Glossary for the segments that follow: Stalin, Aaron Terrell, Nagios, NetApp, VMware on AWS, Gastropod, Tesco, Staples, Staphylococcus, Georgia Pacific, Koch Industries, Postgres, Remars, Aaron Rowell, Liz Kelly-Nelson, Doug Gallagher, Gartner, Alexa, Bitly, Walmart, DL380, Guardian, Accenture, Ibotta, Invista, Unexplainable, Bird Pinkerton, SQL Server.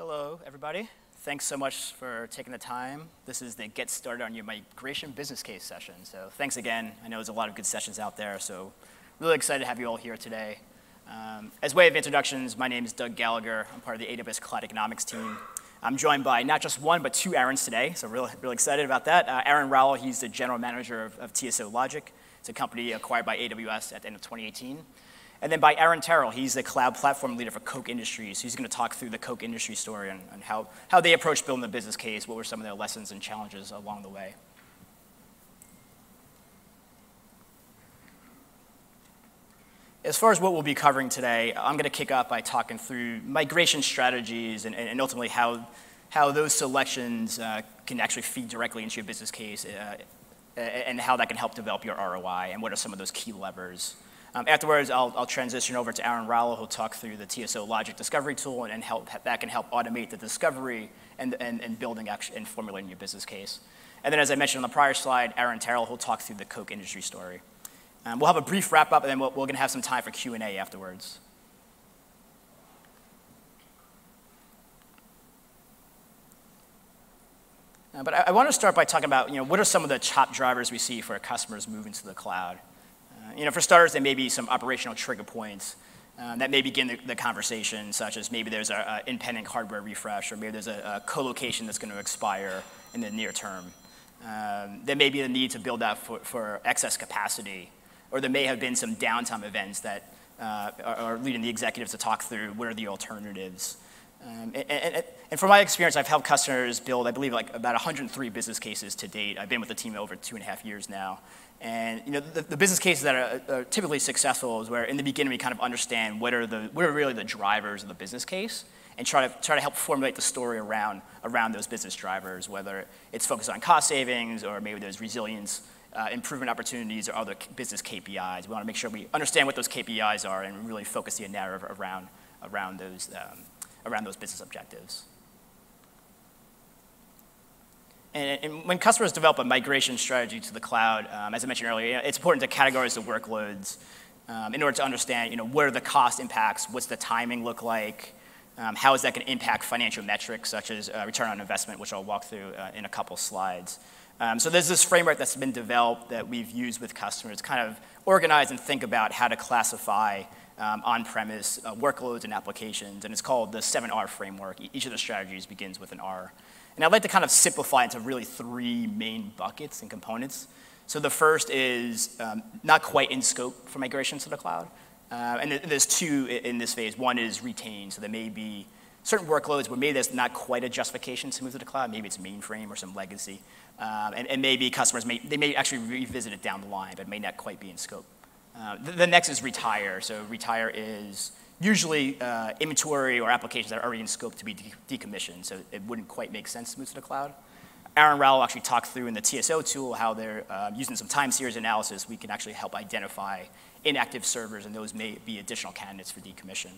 Hello, everybody. Thanks so much for taking the time. This is the Get Started on Your Migration Business Case session. So thanks again. I know there's a lot of good sessions out there, so really excited to have you all here today. As way of introductions, my name is Doug Gallagher. I'm part of the AWS Cloud Economics team. I'm joined by not just one, but two Aarons today, so really excited about that. Aaron Rowell, he's the general manager of TSO Logic. It's a company acquired by AWS at the end of 2018. And then by Aaron Terrell, he's the cloud platform leader for Koch Industries. He's going to talk through the Koch industry story and how they approached building the business case, what were some of their lessons and challenges along the way. As far as what we'll be covering today, I'm going to kick off by talking through migration strategies and ultimately how those selections can actually feed directly into your business case and how that can help develop your ROI and what are some of those key levers. Afterwards, I'll transition over to Aaron Rowell, who'll talk through the TSO Logic discovery tool and that can help automate the discovery and building and formulating your business case. And then as I mentioned on the prior slide, Aaron Terrell will talk through the Koch industry story. We'll have a brief wrap up and then we're gonna have some time for Q&A afterwards. But I wanna start by talking about what are some of the top drivers we see for customers moving to the cloud. For starters, there may be some operational trigger points that may begin the conversation, such as maybe there's an impending hardware refresh, or maybe there's a co-location that's going to expire in the near term. There may be a need to build out for excess capacity, or there may have been some downtime events that are leading the executives to talk through what are the alternatives. And from my experience, I've helped customers build, I believe, like about 103 business cases to date. I've been with the team over 2.5 years now. And the business cases that are typically successful is where in the beginning we kind of understand what are really the drivers of the business case and try to help formulate the story around those business drivers, whether it's focused on cost savings or maybe there's resilience improvement opportunities or other business KPIs. We want to make sure we understand what those KPIs are and really focus the narrative around those business objectives. And when customers develop a migration strategy to the cloud, as I mentioned earlier, it's important to categorize the workloads in order to understand what are the cost impacts, what's the timing look like, how is that going to impact financial metrics such as return on investment, which I'll walk through in a couple slides. So there's this framework that's been developed that we've used with customers to kind of organize and think about how to classify on-premise workloads and applications, and it's called the 7R framework. Each of the strategies begins with an R. And I'd like to kind of simplify into really three main buckets and components. So the first is not quite in scope for migration to the cloud. And there's two in this phase. One is retained. So there may be certain workloads where maybe there's not quite a justification to move to the cloud. Maybe it's mainframe or some legacy. And maybe customers, they may actually revisit it down the line, but it may not quite be in scope. The next is retire. So retire is usually inventory or applications that are already in scope to be decommissioned, so it wouldn't quite make sense to move to the cloud. Aaron Rowell actually talked through in the TSO tool how they're using some time series analysis. We can actually help identify inactive servers, and those may be additional candidates for decommission.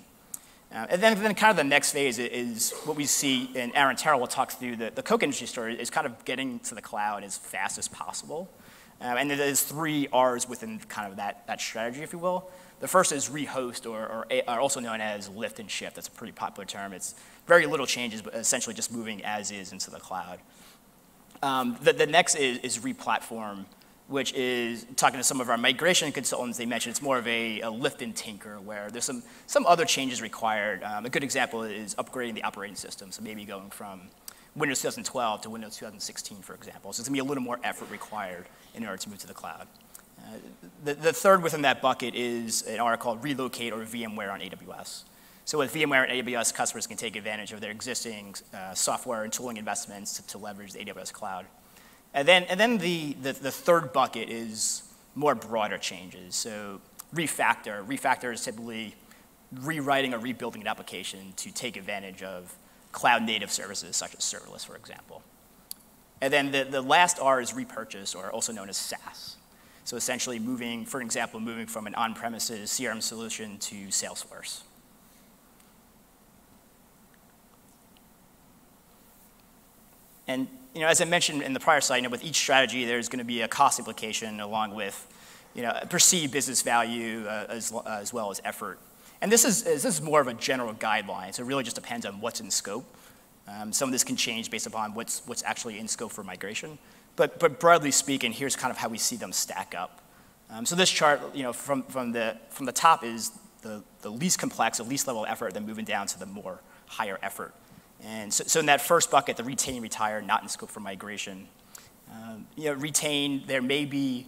And then kind of the next phase is what we see, and Aaron Terrell will talk through the Koch industry story, is kind of getting to the cloud as fast as possible. And there's three R's within kind of that strategy, if you will. The first is rehost, or also known as lift and shift. That's a pretty popular term. It's very little changes, but essentially just moving as is into the cloud. The next is replatform, which is talking to some of our migration consultants. They mentioned it's more of a lift and tinker, where there's some other changes required. A good example is upgrading the operating system, so maybe going from Windows 2012 to Windows 2016, for example. So it's going to be a little more effort required in order to move to the cloud. The third within that bucket is an R called relocate, or VMware on AWS. So with VMware on AWS, customers can take advantage of their existing software and tooling investments to leverage the AWS cloud. And then the third bucket is more broader changes. So refactor. Refactor is typically rewriting or rebuilding an application to take advantage of cloud native services such as serverless, for example. And then the last R is repurchase, or also known as SaaS. So essentially moving, for example, moving from an on-premises CRM solution to Salesforce. And as I mentioned in the prior slide, with each strategy there's going to be a cost implication along with perceived business value as well as effort. And this is more of a general guideline, so it really just depends on what's in scope. Some of this can change based upon what's actually in scope for migration. But broadly speaking, here's kind of how we see them stack up. So this chart, you know, from the top is the least complex, the least level of effort, then moving down to the more higher effort. And so in that first bucket, the retain, retire, not in scope for migration. You know, retain, there may be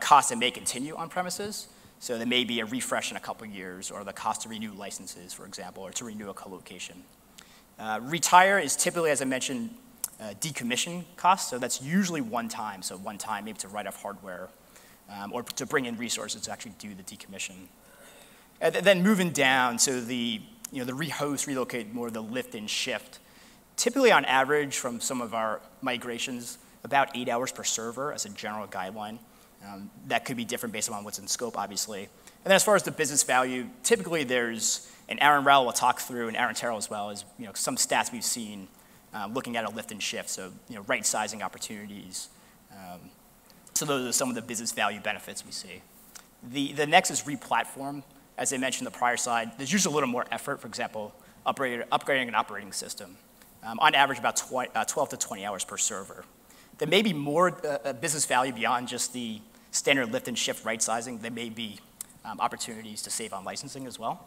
costs that may continue on premises. So there may be a refresh in a couple of years, or the cost to renew licenses, for example, or to renew a co-location. Retire is typically, as I mentioned, decommission costs. So that's usually one time. So one time, maybe to write off hardware, or to bring in resources to actually do the decommission. And then moving down, so the, you know, the rehost, relocate, more the lift and shift. Typically, on average, from some of our migrations, about 8 hours per server as a general guideline. That could be different based on what's in scope, obviously. And then as far as the business value, typically there's, and Aaron Rowell will talk through, and Aaron Terrell as well, is, you know, some stats we've seen looking at a lift and shift, so, you know, right-sizing opportunities. So those are some of the business value benefits we see. The next is re-platform. As I mentioned in the prior slide, there's usually a little more effort, for example, upgrading an operating system. On average, about 12 to 20 hours per server. There may be more business value beyond just the standard lift and shift right sizing. There may be opportunities to save on licensing as well.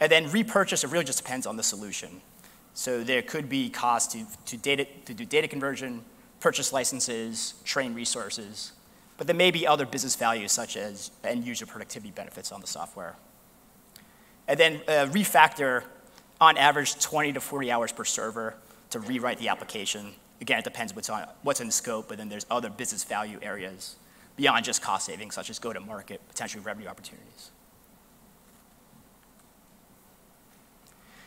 And then repurchase, it really just depends on the solution. So there could be costs to do data conversion, purchase licenses, train resources. But there may be other business values such as end user productivity benefits on the software. And then refactor, on average, 20 to 40 hours per server to rewrite the application. Again, it depends what's in scope, but then there's other business value areas beyond just cost savings, such as go-to-market, potentially revenue opportunities.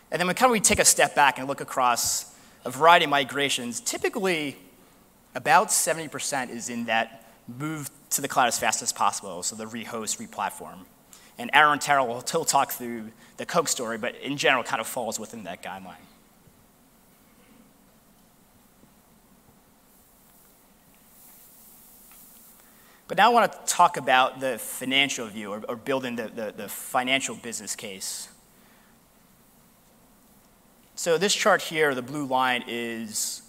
And then when kind of we take a step back and look across a variety of migrations, typically about 70% is in that move to the cloud as fast as possible, so the rehost, re-platform. And Aaron Terrell will still talk through the Koch story, but in general kind of falls within that guideline. But now I want to talk about the financial view, or building the financial business case. So this chart here, the blue line, is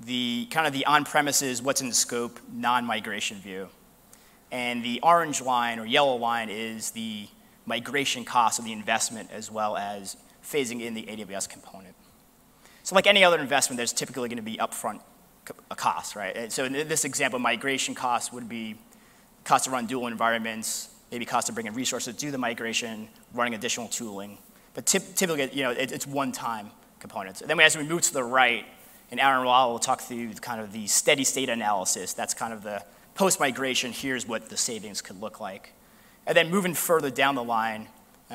the kind of the on-premises, what's in scope, non-migration view. And the orange line or yellow line is the migration cost of the investment, as well as phasing in the AWS component. So like any other investment, there's typically going to be upfront a cost, right? And so in this example, migration costs would be cost to run dual environments, maybe cost to bring in resources to do the migration, running additional tooling. But typically, you know, it's one-time components. And then as we move to the right, and Aaron Rowell will talk through kind of the steady state analysis. That's kind of the post-migration, here's what the savings could look like. And then moving further down the line,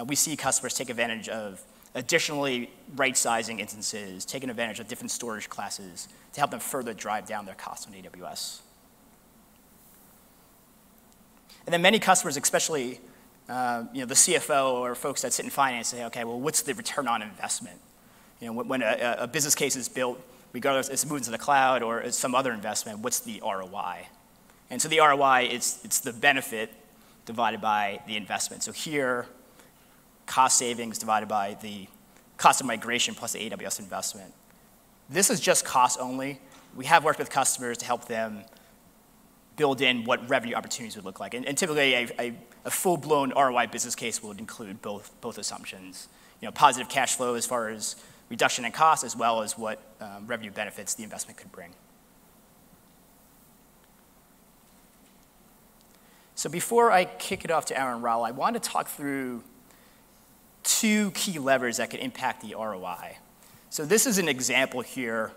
we see customers take advantage of additionally right-sizing instances, taking advantage of different storage classes to help them further drive down their costs on AWS. And then many customers, especially you know, the CFO or folks that sit in finance, say, okay, well, what's the return on investment? You know, when a business case is built, regardless if it's moving to the cloud or it's some other investment, what's the ROI? And so the ROI, it's the benefit divided by the investment. So here, cost savings divided by the cost of migration plus the AWS investment. This is just cost only. We have worked with customers to help them build in what revenue opportunities would look like. And typically, a full-blown ROI business case would include both assumptions. You know, positive cash flow as far as reduction in cost, as well as what revenue benefits the investment could bring. So before I kick it off to Aaron Rowell, I want to talk through two key levers that could impact the ROI. So this is an example here.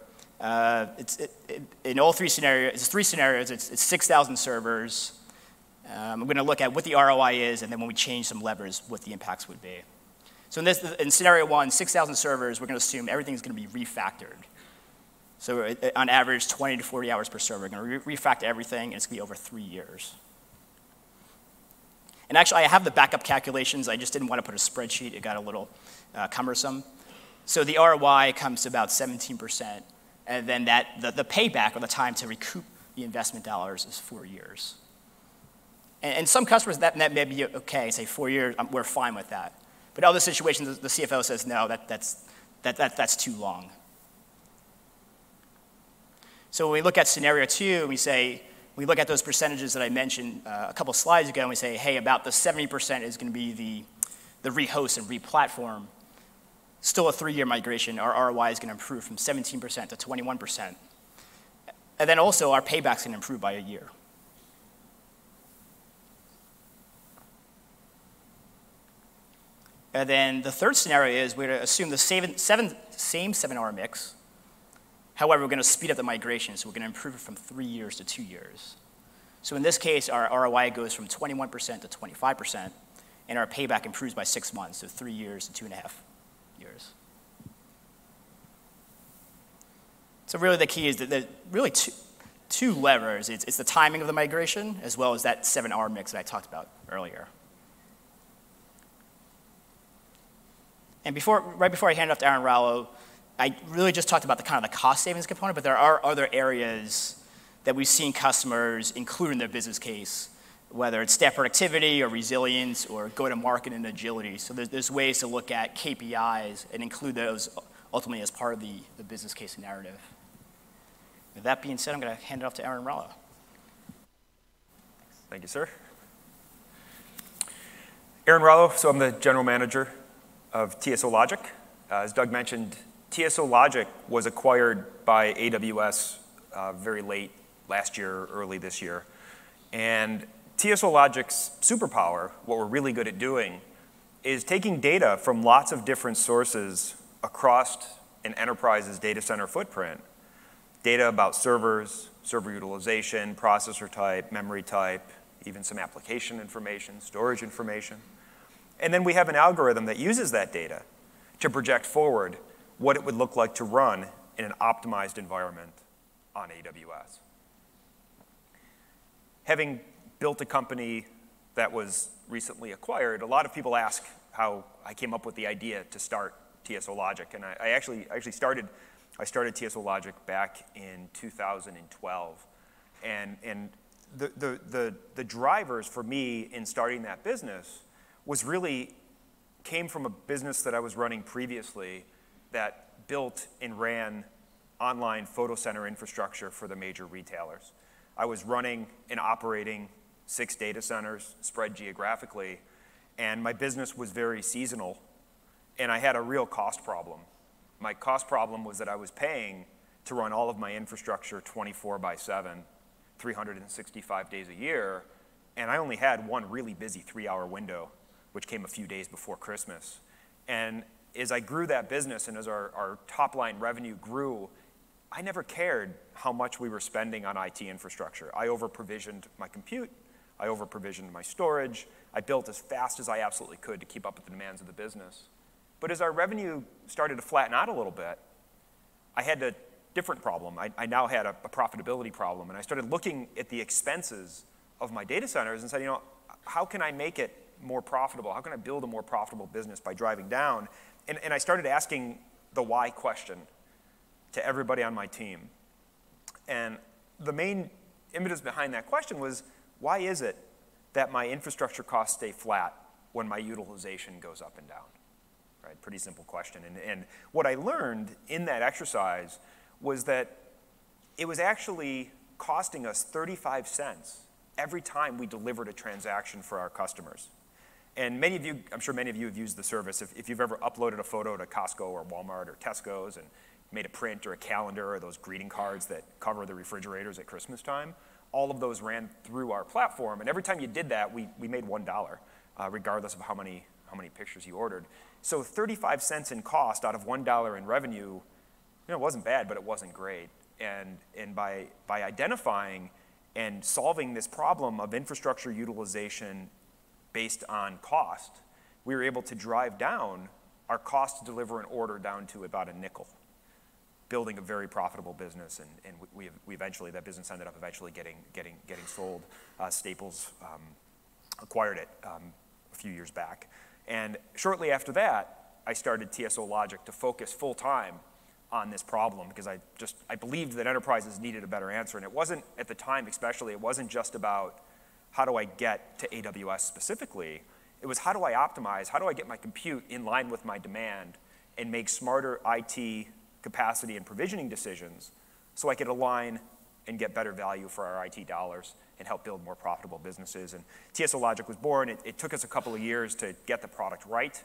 In all three scenarios, it's three scenarios. It's 6,000 servers. I'm going to look at what the ROI is, and then when we change some levers, what the impacts would be. So in scenario one, 6,000 servers, we're going to assume everything's going to be refactored. So on average, 20 to 40 hours per server. We're going to refactor everything, and it's going to be over 3 years. And actually, I have the backup calculations. I just didn't want to put a spreadsheet. It got a little cumbersome. So the ROI comes to about 17%. And then the payback, or the time to recoup the investment dollars, is 4 years. And some customers, that may be OK. Say 4 years, we're fine with that. But other situations, the CFO says, no, that's That's too long. So when we look at scenario two, we look at those percentages that I mentioned a couple slides ago, and we say, hey, about the 70% is going to be the rehost and replatform. Still a 3-year migration. Our ROI is going to improve from 17% to 21%. And then also, our payback's going to improve by a year. And then the third scenario is we're going to assume the same 7R mix. However, we're going to speed up the migration, so we're going to improve it from 3 years to 2 years. So in this case, our ROI goes from 21% to 25%, and our payback improves by 6 months, so 3 years to 2.5 years. So really the key is that there's really two levers. It's the timing of the migration, as well as that 7R mix that I talked about earlier. And right before I hand it off to Aaron Rowell, I really just talked about the cost savings component, but there are other areas that we've seen customers include in their business case, whether it's staff productivity or resilience or go-to-market and agility. So there's ways to look at KPIs and include those ultimately as part of the business case narrative. With that being said, I'm going to hand it off to Aaron Rowell. Thank you, sir. Aaron Rowell, so I'm the general manager of TSO Logic. As Doug mentioned, TSO Logic was acquired by AWS very late last year, early this year. And TSO Logic's superpower, what we're really good at doing, is taking data from lots of different sources across an enterprise's data center footprint. Data about servers, server utilization, processor type, memory type, even some application information, storage information. And then we have an algorithm that uses that data to project forward what it would look like to run in an optimized environment on AWS. Having built a company that was recently acquired, a lot of people ask how I came up with the idea to start TSO Logic. And I started TSO Logic back in 2012. And the drivers for me in starting that business came from a business that I was running previously that built and ran online photo center infrastructure for the major retailers. I was running and operating 6 data centers spread geographically, and my business was very seasonal, and I had a real cost problem. My cost problem was that I was paying to run all of my infrastructure 24/7, 365 days a year, and I only had one really busy 3-hour window, which came a few days before Christmas. And as I grew that business and as our top line revenue grew, I never cared how much we were spending on IT infrastructure. I over-provisioned my compute. I over-provisioned my storage. I built as fast as I absolutely could to keep up with the demands of the business. But as our revenue started to flatten out a little bit, I had a different problem. I now had a profitability problem. And I started looking at the expenses of my data centers and said, how can I make it more profitable? How can I build a more profitable business by driving down? And I started asking the why question to everybody on my team. And the main impetus behind that question was, why is it that my infrastructure costs stay flat when my utilization goes up and down? Right? Pretty simple question. And what I learned in that exercise was that it was actually costing us 35 cents every time we delivered a transaction for our customers. And many of you, I'm sure many of you have used the service. If you've ever uploaded a photo to Costco or Walmart or Tesco's and made a print or a calendar or those greeting cards that cover the refrigerators at Christmas time, all of those ran through our platform. And every time you did that, we made $1, regardless of how many pictures you ordered. So 35 cents in cost out of $1 in revenue, it wasn't bad, but it wasn't great. And by identifying and solving this problem of infrastructure utilization based on cost, we were able to drive down our cost to deliver an order down to about $0.05, building a very profitable business. And that business ended up eventually getting sold. Staples acquired it a few years back. And shortly after that, I started TSO Logic to focus full time on this problem, because I believed that enterprises needed a better answer. And it wasn't, at the time especially, it wasn't just about how do I get to AWS specifically? It was how do I optimize? How do I get my compute in line with my demand and make smarter IT capacity and provisioning decisions so I could align and get better value for our IT dollars and help build more profitable businesses. And TSO Logic was born. It took us a couple of years to get the product right.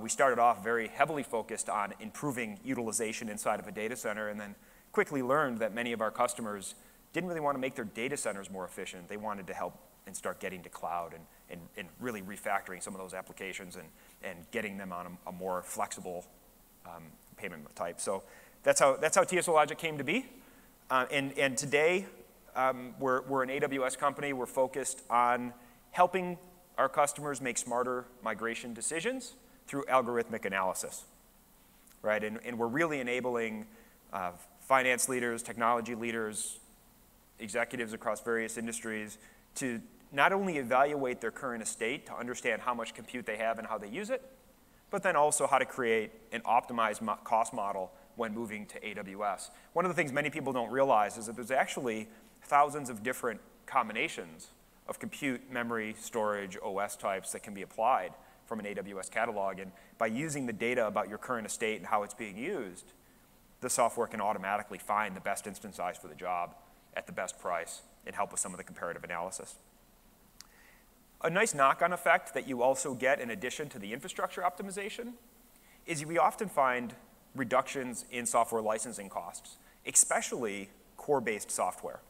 We started off very heavily focused on improving utilization inside of a data center, and then quickly learned that many of our customers didn't really want to make their data centers more efficient. They wanted to help and start getting to cloud and really refactoring some of those applications and getting them on a more flexible payment type. So that's how TSO Logic came to be. And today, we're an AWS company. We're focused on helping our customers make smarter migration decisions through algorithmic analysis, right? And we're really enabling finance leaders, technology leaders, executives across various industries to not only evaluate their current estate to understand how much compute they have and how they use it, but then also how to create an optimized cost model when moving to AWS. One of the things many people don't realize is that there's actually thousands of different combinations of compute, memory, storage, OS types that can be applied from an AWS catalog. And by using the data about your current estate and how it's being used, the software can automatically find the best instance size for the job at the best price and help with some of the comparative analysis. A nice knock-on effect that you also get in addition to the infrastructure optimization is we often find reductions in software licensing costs, especially core-based software.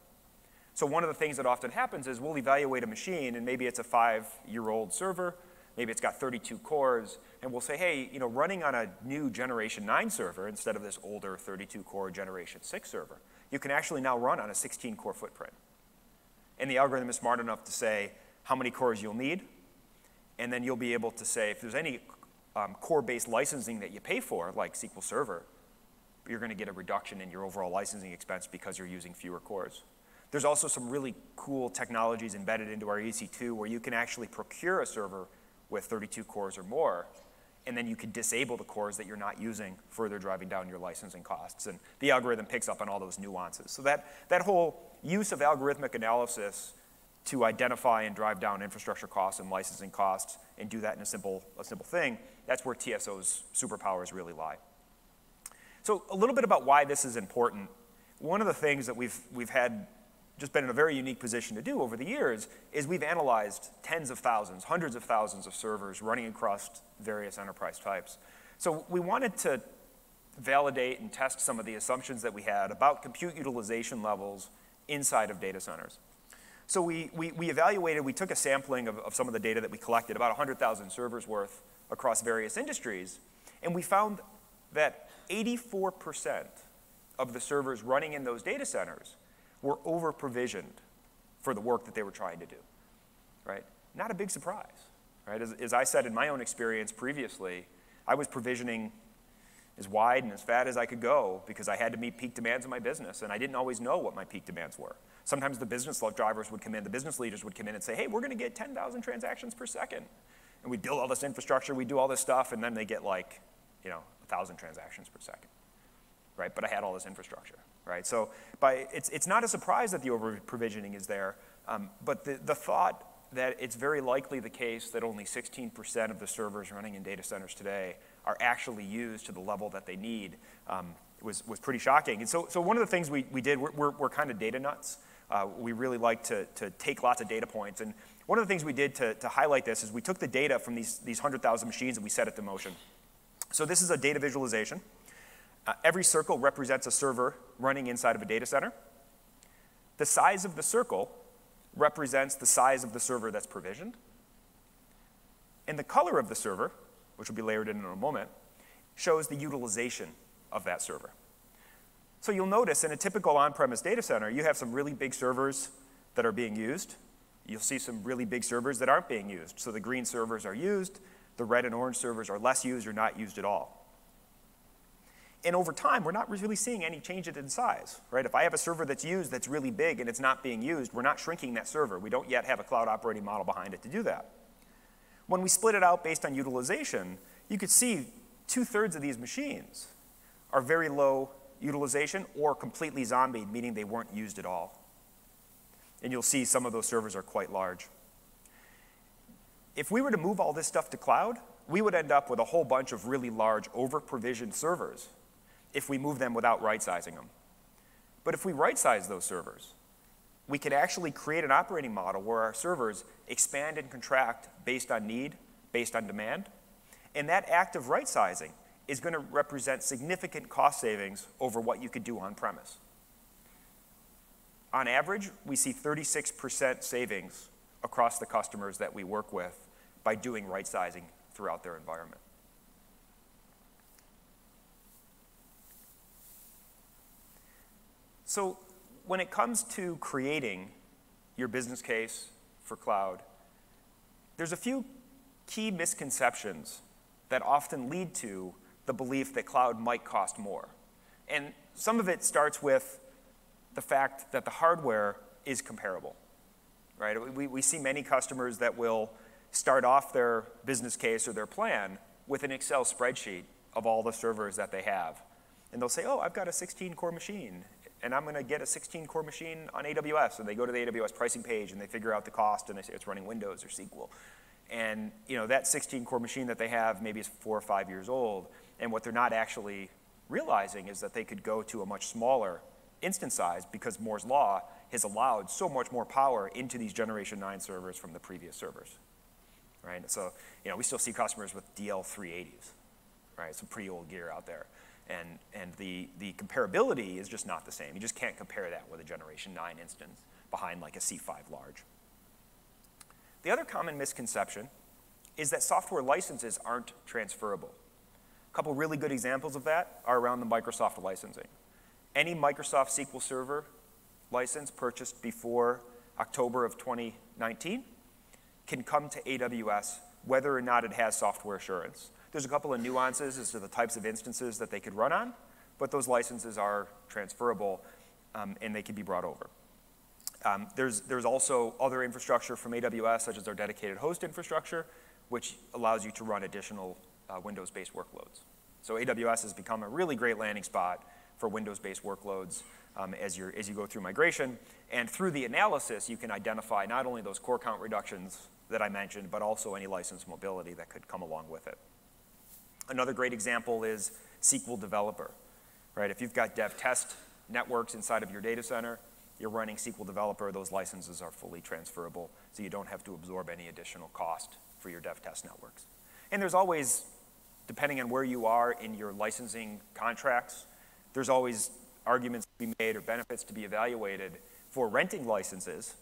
So one of the things that often happens is we'll evaluate a machine, and maybe it's a 5-year-old server, maybe it's got 32 cores, and we'll say, hey, you know, running on a new Generation 9 server instead of this older 32-core Generation 6 server, you can actually now run on a 16-core footprint. And the algorithm is smart enough to say how many cores you'll need, and then you'll be able to say if there's any core-based licensing that you pay for, like SQL Server, you're going to get a reduction in your overall licensing expense because you're using fewer cores. There's also some really cool technologies embedded into our EC2 where you can actually procure a server with 32 cores or more, and then you can disable the cores that you're not using, further driving down your licensing costs. And the algorithm picks up on all those nuances. So that whole use of algorithmic analysis to identify and drive down infrastructure costs and licensing costs and do that in a simple thing, that's where TSO's superpowers really lie. So a little bit about why this is important. One of the things that we've had just been in a very unique position to do over the years is we've analyzed tens of thousands, hundreds of thousands of servers running across various enterprise types. So we wanted to validate and test some of the assumptions that we had about compute utilization levels inside of data centers. So we evaluated, we took a sampling of some of the data that we collected, about 100,000 servers worth across various industries, and we found that 84% of the servers running in those data centers were over-provisioned for the work that they were trying to do, right? Not a big surprise, right? As I said in my own experience previously, I was provisioning as wide and as fat as I could go because I had to meet peak demands in my business, and I didn't always know what my peak demands were. Sometimes the business drivers would come in, the business leaders would come in and say, hey, we're going to get 10,000 transactions per second. And we'd build all this infrastructure, we'd do all this stuff, and then they get like, you know, 1,000 transactions per second, right? But I had all this infrastructure. Right? So it's not a surprise that the over-provisioning is there, but the thought that it's very likely the case that only 16% of the servers running in data centers today are actually used to the level that they need was pretty shocking. And so one of the things we did, we're kind of data nuts. We really like to take lots of data points. And one of the things we did to highlight this is we took the data from these 100,000 machines and we set it to motion. So this is a data visualization. Every circle represents a server running inside of a data center. The size of the circle represents the size of the server that's provisioned. And the color of the server, which will be layered in a moment, shows the utilization of that server. So you'll notice in a typical on-premise data center, you have some really big servers that are being used. You'll see some really big servers that aren't being used. So the green servers are used. The red and orange servers are less used or not used at all. And over time, we're not really seeing any change in size, right? If I have a server that's used that's really big and it's not being used, we're not shrinking that server. We don't yet have a cloud operating model behind it to do that. When we split it out based on utilization, you could see 2/3 of these machines are very low utilization or completely zombied, meaning they weren't used at all. And you'll see some of those servers are quite large. If we were to move all this stuff to cloud, we would end up with a whole bunch of really large over-provisioned servers if we move them without right-sizing them. But if we right-size those servers, we could actually create an operating model where our servers expand and contract based on need, based on demand, and that act of right-sizing is going to represent significant cost savings over what you could do on-premise. On average, we see 36% savings across the customers that we work with by doing right-sizing throughout their environment. So when it comes to creating your business case for cloud, there's a few key misconceptions that often lead to the belief that cloud might cost more. And some of it starts with the fact that the hardware is comparable, right? We see many customers that will start off their business case or their plan with an Excel spreadsheet of all the servers that they have. And they'll say, oh, I've got a 16-core machine, and I'm going to get a 16-core machine on AWS. And they go to the AWS pricing page, and they figure out the cost, and they say it's running Windows or SQL. And you know, that 16-core machine that they have maybe is 4 or 5 years old. And what they're not actually realizing is that they could go to a much smaller instance size because Moore's Law has allowed so much more power into these Generation 9 servers from the previous servers. Right? So you know, we still see customers with DL380s, right? Some pretty old gear out there. And the comparability is just not the same. You just can't compare that with a Generation 9 instance behind like a C5 large. The other common misconception is that software licenses aren't transferable. A couple really good examples of that are around the Microsoft licensing. Any Microsoft SQL Server license purchased before October of 2019 can come to AWS whether or not it has software assurance. There's a couple of nuances as to the types of instances that they could run on, but those licenses are transferable and they can be brought over. There's also other infrastructure from AWS, such as our dedicated host infrastructure, which allows you to run additional Windows-based workloads. So AWS has become a really great landing spot for Windows-based workloads as you go through migration. And through the analysis, you can identify not only those core count reductions that I mentioned, but also any license mobility that could come along with it. Another great example is SQL Developer. Right? If you've got dev test networks inside of your data center, you're running SQL Developer, those licenses are fully transferable, so you don't have to absorb any additional cost for your dev test networks. And there's always, depending on where you are in your licensing contracts, there's always arguments to be made or benefits to be evaluated for renting licenses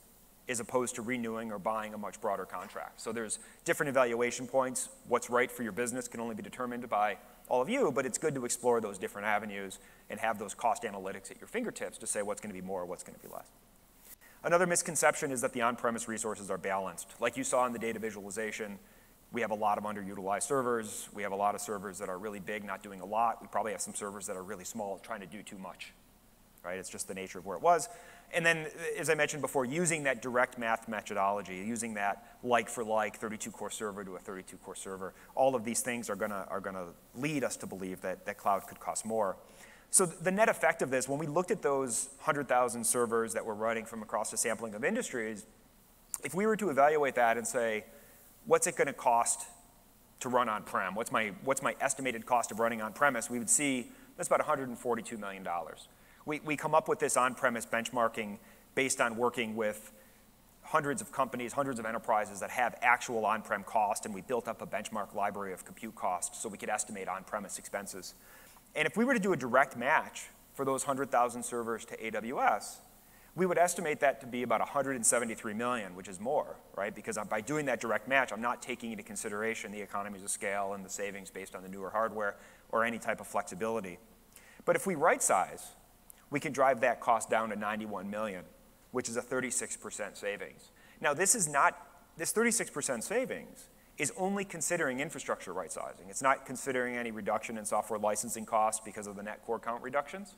as opposed to renewing or buying a much broader contract. So there's different evaluation points. What's right for your business can only be determined by all of you, but it's good to explore those different avenues and have those cost analytics at your fingertips to say what's going to be more, what's going to be less. Another misconception is that the on-premise resources are balanced. Like you saw in the data visualization, we have a lot of underutilized servers. We have a lot of servers that are really big, not doing a lot. We probably have some servers that are really small, trying to do too much. Right? It's just the nature of where it was. And then, as I mentioned before, using that direct math methodology, using that like-for-like 32-core server to a 32-core server, all of these things are gonna lead us to believe that cloud could cost more. So the net effect of this, when we looked at those 100,000 servers that were running from across the sampling of industries, if we were to evaluate that and say, what's it going to cost to run on-prem? What's my estimated cost of running on-premise? We would see that's about $142 million. We come up with this on-premise benchmarking based on working with hundreds of companies, hundreds of enterprises that have actual on-prem cost, and we built up a benchmark library of compute costs so we could estimate on-premise expenses. And if we were to do a direct match for those 100,000 servers to AWS, we would estimate that to be about 173 million, which is more, right? Because by doing that direct match, I'm not taking into consideration the economies of scale and the savings based on the newer hardware or any type of flexibility. But if we right-size, we can drive that cost down to 91 million, which is a 36% savings. Now, this 36% savings is only considering infrastructure right-sizing. It's not considering any reduction in software licensing costs because of the net core count reductions.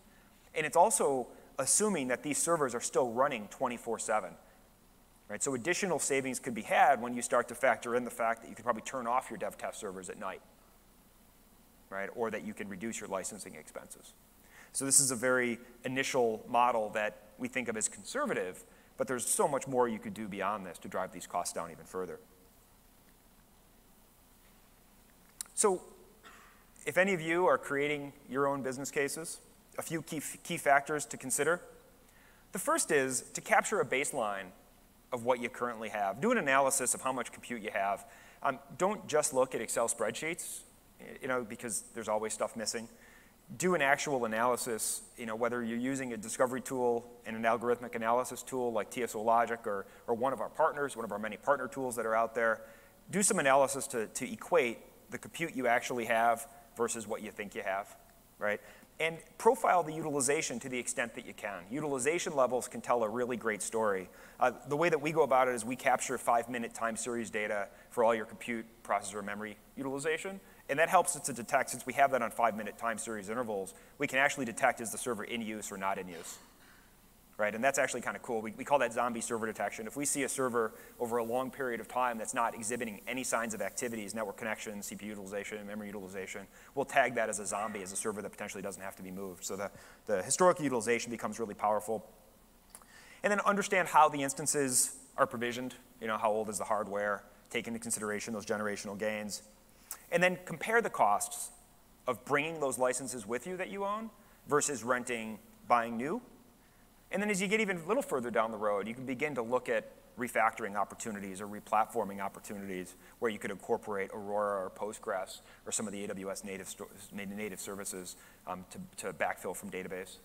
And it's also assuming that these servers are still running 24/7. Right? So additional savings could be had when you start to factor in the fact that you could probably turn off your dev test servers at night, right? Or that you can reduce your licensing expenses. So this is a very initial model that we think of as conservative, but there's so much more you could do beyond this to drive these costs down even further. So if any of you are creating your own business cases, a few key factors to consider. The first is to capture a baseline of what you currently have. Do an analysis of how much compute you have. Don't just look at Excel spreadsheets, because there's always stuff missing. Do an actual analysis, whether you're using a discovery tool and an algorithmic analysis tool like TSO Logic or one of our partners, one of our many partner tools that are out there. Do some analysis to equate the compute you actually have versus what you think you have, right? And profile the utilization to the extent that you can. Utilization levels can tell a really great story. The way that we go about it is we capture 5-minute time series data for all your compute, processor, memory utilization. And that helps us to detect, since we have that on 5-minute time series intervals, we can actually detect is the server in use or not in use, right? And that's actually kind of cool. We call that zombie server detection. If we see a server over a long period of time that's not exhibiting any signs of activities, network connection, CPU utilization, memory utilization, we'll tag that as a zombie, as a server that potentially doesn't have to be moved. So the historical utilization becomes really powerful. And then understand how the instances are provisioned, how old is the hardware, take into consideration those generational gains. And then compare the costs of bringing those licenses with you that you own versus renting, buying new. And then as you get even a little further down the road, you can begin to look at refactoring opportunities or replatforming opportunities where you could incorporate Aurora or Postgres or some of the AWS native services to backfill from database.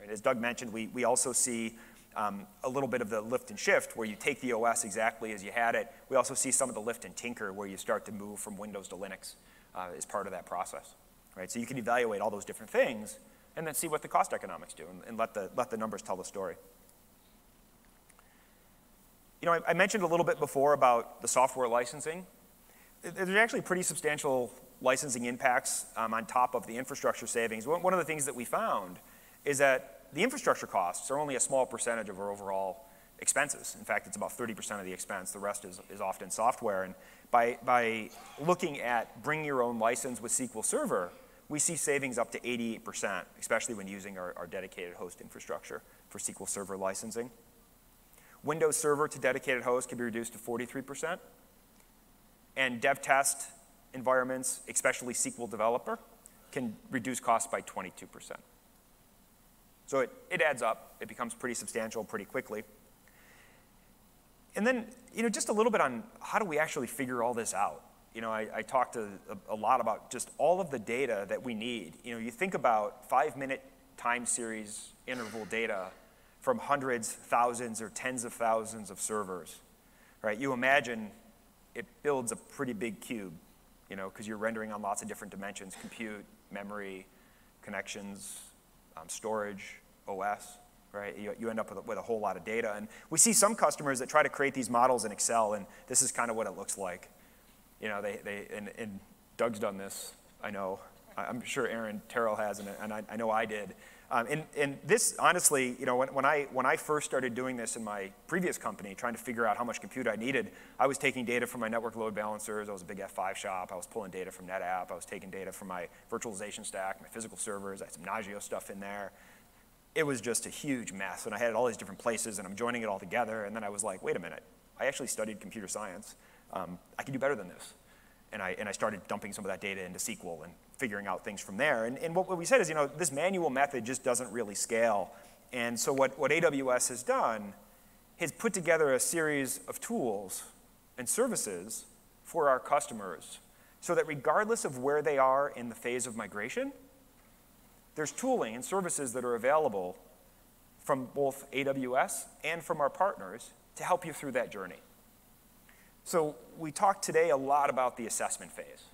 Right? As Doug mentioned, we also see a little bit of the lift and shift where you take the OS exactly as you had it. We also see some of the lift and tinker where you start to move from Windows to Linux as part of that process. Right? So you can evaluate all those different things and then see what the cost economics do and let the numbers tell the story. I mentioned a little bit before about the software licensing. There's actually pretty substantial licensing impacts on top of the infrastructure savings. One of the things that we found is that the infrastructure costs are only a small percentage of our overall expenses. In fact, it's about 30% of the expense. The rest is often software. And by looking at bring your own license with SQL Server, we see savings up to 88%, especially when using our dedicated host infrastructure for SQL Server licensing. Windows Server to dedicated host can be reduced to 43%. And dev test environments, especially SQL Developer, can reduce costs by 22%. So it adds up. It becomes pretty substantial pretty quickly. And then just a little bit on how do we actually figure all this out. I talked a lot about just all of the data that we need. You think about 5-minute time series interval data from hundreds, thousands, or tens of thousands of servers, right? You imagine it builds a pretty big cube, because you're rendering on lots of different dimensions: compute, memory, connections, storage, OS, right? You end up with a whole lot of data. And we see some customers that try to create these models in Excel, and this is kind of what it looks like. And Doug's done this, I know. I'm sure Aaron Terrell has, and I know I did. And this, honestly, when I first started doing this in my previous company, trying to figure out how much compute I needed, I was taking data from my network load balancers. I was a big F5 shop. I was pulling data from NetApp. I was taking data from my virtualization stack, my physical servers. I had some Nagios stuff in there. It was just a huge mess, and I had all these different places, and I'm joining it all together. And then I was like, wait a minute. I actually studied computer science. I can do better than this. And I started dumping some of that data into SQL and figuring out things from there. And what we said is, this manual method just doesn't really scale. And so what AWS has done is put together a series of tools and services for our customers so that regardless of where they are in the phase of migration, there's tooling and services that are available from both AWS and from our partners to help you through that journey. So we talked today a lot about the assessment phase.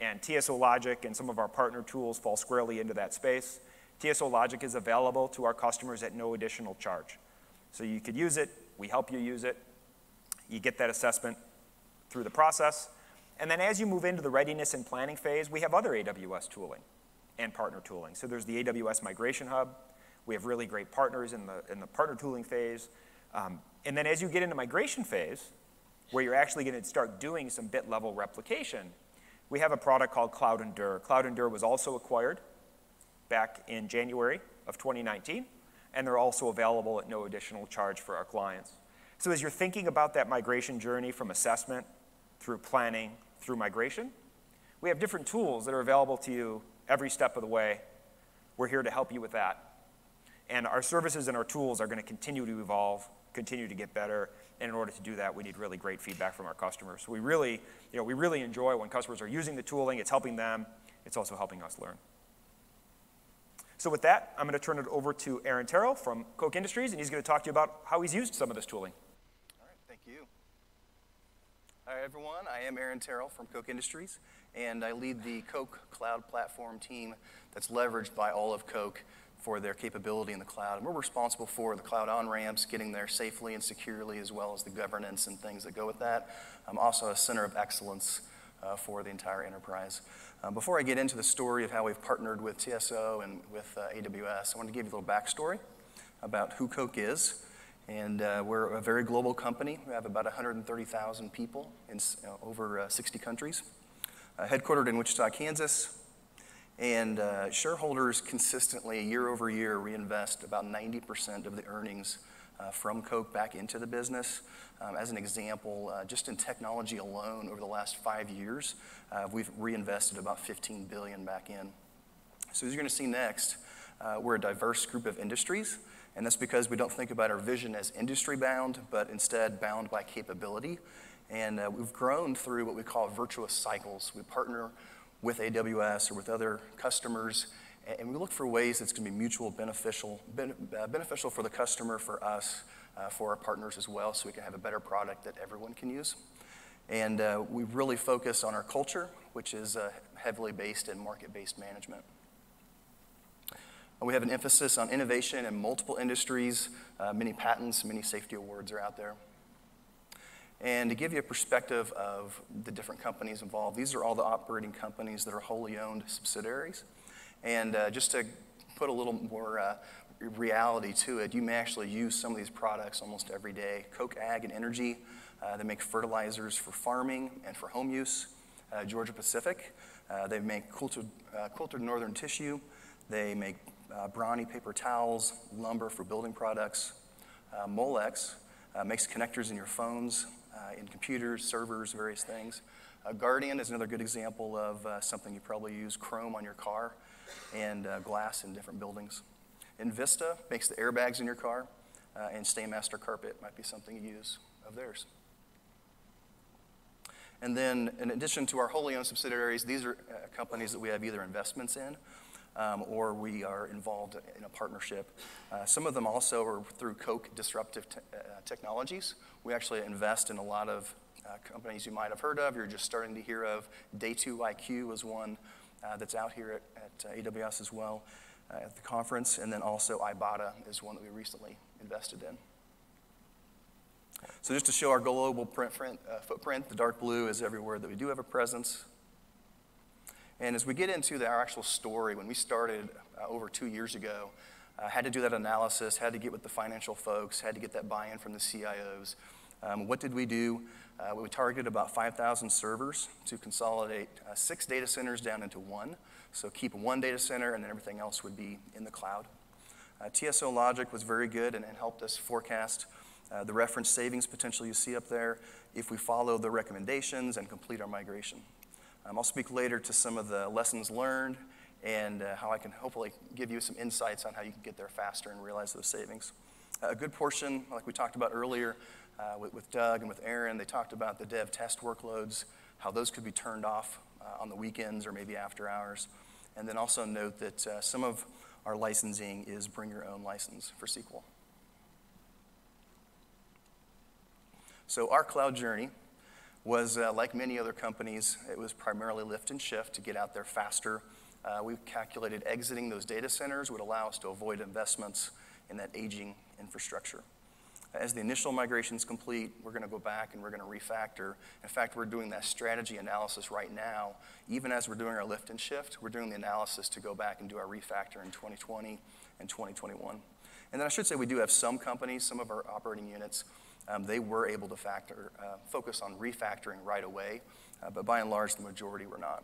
And TSO Logic and some of our partner tools fall squarely into that space. TSO Logic is available to our customers at no additional charge. So you could use it. We help you use it. You get that assessment through the process. And then as you move into the readiness and planning phase, we have other AWS tooling and partner tooling. So there's the AWS Migration Hub. We have really great partners in the partner tooling phase. And then as you get into migration phase, where you're actually going to start doing some bit level replication, we have a product called CloudEndure. CloudEndure was also acquired back in January of 2019, and they're also available at no additional charge for our clients. So as you're thinking about that migration journey from assessment through planning through migration, We have different tools that are available to you every step of the way. We're here to help you with that. And our services and our tools are going to continue to evolve, continue to get better. And in order to do that, we need really great feedback from our customers. So we really enjoy when customers are using the tooling. It's helping them. It's also helping us learn. So with that, I'm going to turn it over to Aaron Terrell from Koch Industries, and he's going to talk to you about how he's used some of this tooling. All right, thank you. Hi, everyone. I am Aaron Terrell from Koch Industries, and I lead the Koch Cloud Platform team that's leveraged by all of Koch for their capability in the cloud. And we're responsible for the cloud on-ramps, getting there safely and securely, as well as the governance and things that go with that. I'm also a center of excellence for the entire enterprise. Before I get into the story of how we've partnered with TSO and with AWS, I want to give you a little backstory about who Koch is. And we're a very global company. We have about 130,000 people in over 60 countries, headquartered in Wichita, Kansas. And shareholders consistently, year over year, reinvest about 90% of the earnings from Koch back into the business. As an example, just in technology alone, over the last 5 years, we've reinvested about $15 billion back in. So as you're going to see next, we're a diverse group of industries. And that's because we don't think about our vision as industry-bound, but instead bound by capability. And we've grown through what we call virtuous cycles. We partner with AWS or with other customers, and we look for ways that's going to be mutual beneficial for the customer, for us, for our partners as well, so we can have a better product that everyone can use. And we really focus on our culture, which is heavily based in market-based management. We have an emphasis on innovation in multiple industries. Many patents, many safety awards are out there. And to give you a perspective of the different companies involved, these are all the operating companies that are wholly owned subsidiaries. And just to put a little more reality to it, you may actually use some of these products almost every day. Koch Ag and Energy, they make fertilizers for farming and for home use. Georgia Pacific, they make quilted northern tissue. They make brawny paper towels, lumber for building products. Molex makes connectors in your phones, in computers, servers, various things. Guardian is another good example of something you probably use, chrome on your car, and glass in different buildings. Invista makes the airbags in your car, and Stainmaster carpet might be something you use of theirs. And then in addition to our wholly owned subsidiaries, these are companies that we have either investments in or we are involved in a partnership. Some of them also are through Koch Disruptive Technologies. We actually invest in a lot of companies you might have heard of, you're just starting to hear of. Day2IQ is one that's out here at AWS as well at the conference. And then also Ibotta is one that we recently invested in. So just to show our global footprint, the dark blue is everywhere that we do have a presence. And as we get into our actual story, when we started over 2 years ago, had to do that analysis, had to get with the financial folks, had to get that buy-in from the CIOs. What did we do? We targeted about 5,000 servers to consolidate 6 data centers down into one. So keep one data center, and then everything else would be in the cloud. TSO Logic was very good and helped us forecast the reference savings potential you see up there if we follow the recommendations and complete our migration. I'll speak later to some of the lessons learned and how I can hopefully give you some insights on how you can get there faster and realize those savings. A good portion, like we talked about earlier with Doug and with Aaron, they talked about the dev test workloads, how those could be turned off on the weekends or maybe after hours. And then also note that some of our licensing is bring your own license for SQL. So our cloud journey was like many other companies, it was primarily lift and shift to get out there faster. We calculated exiting those data centers would allow us to avoid investments in that aging infrastructure. As the initial migration's complete, we're going to go back and we're going to refactor. In fact, we're doing that strategy analysis right now. Even as we're doing our lift and shift, we're doing the analysis to go back and do our refactor in 2020 and 2021. And then I should say we do have some companies, some of our operating units, they were able to focus on refactoring right away, but by and large, the majority were not.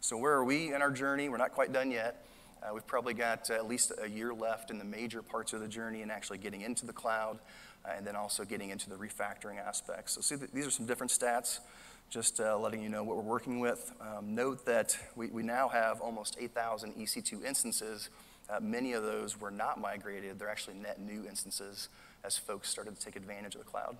So where are we in our journey? We're not quite done yet. We've probably got at least a year left in the major parts of the journey and actually getting into the cloud, and then also getting into the refactoring aspects. So see, these are some different stats. Just letting you know what we're working with. Note that we now have almost 8,000 EC2 instances. Many of those were not migrated. They're actually net new instances as folks started to take advantage of the cloud.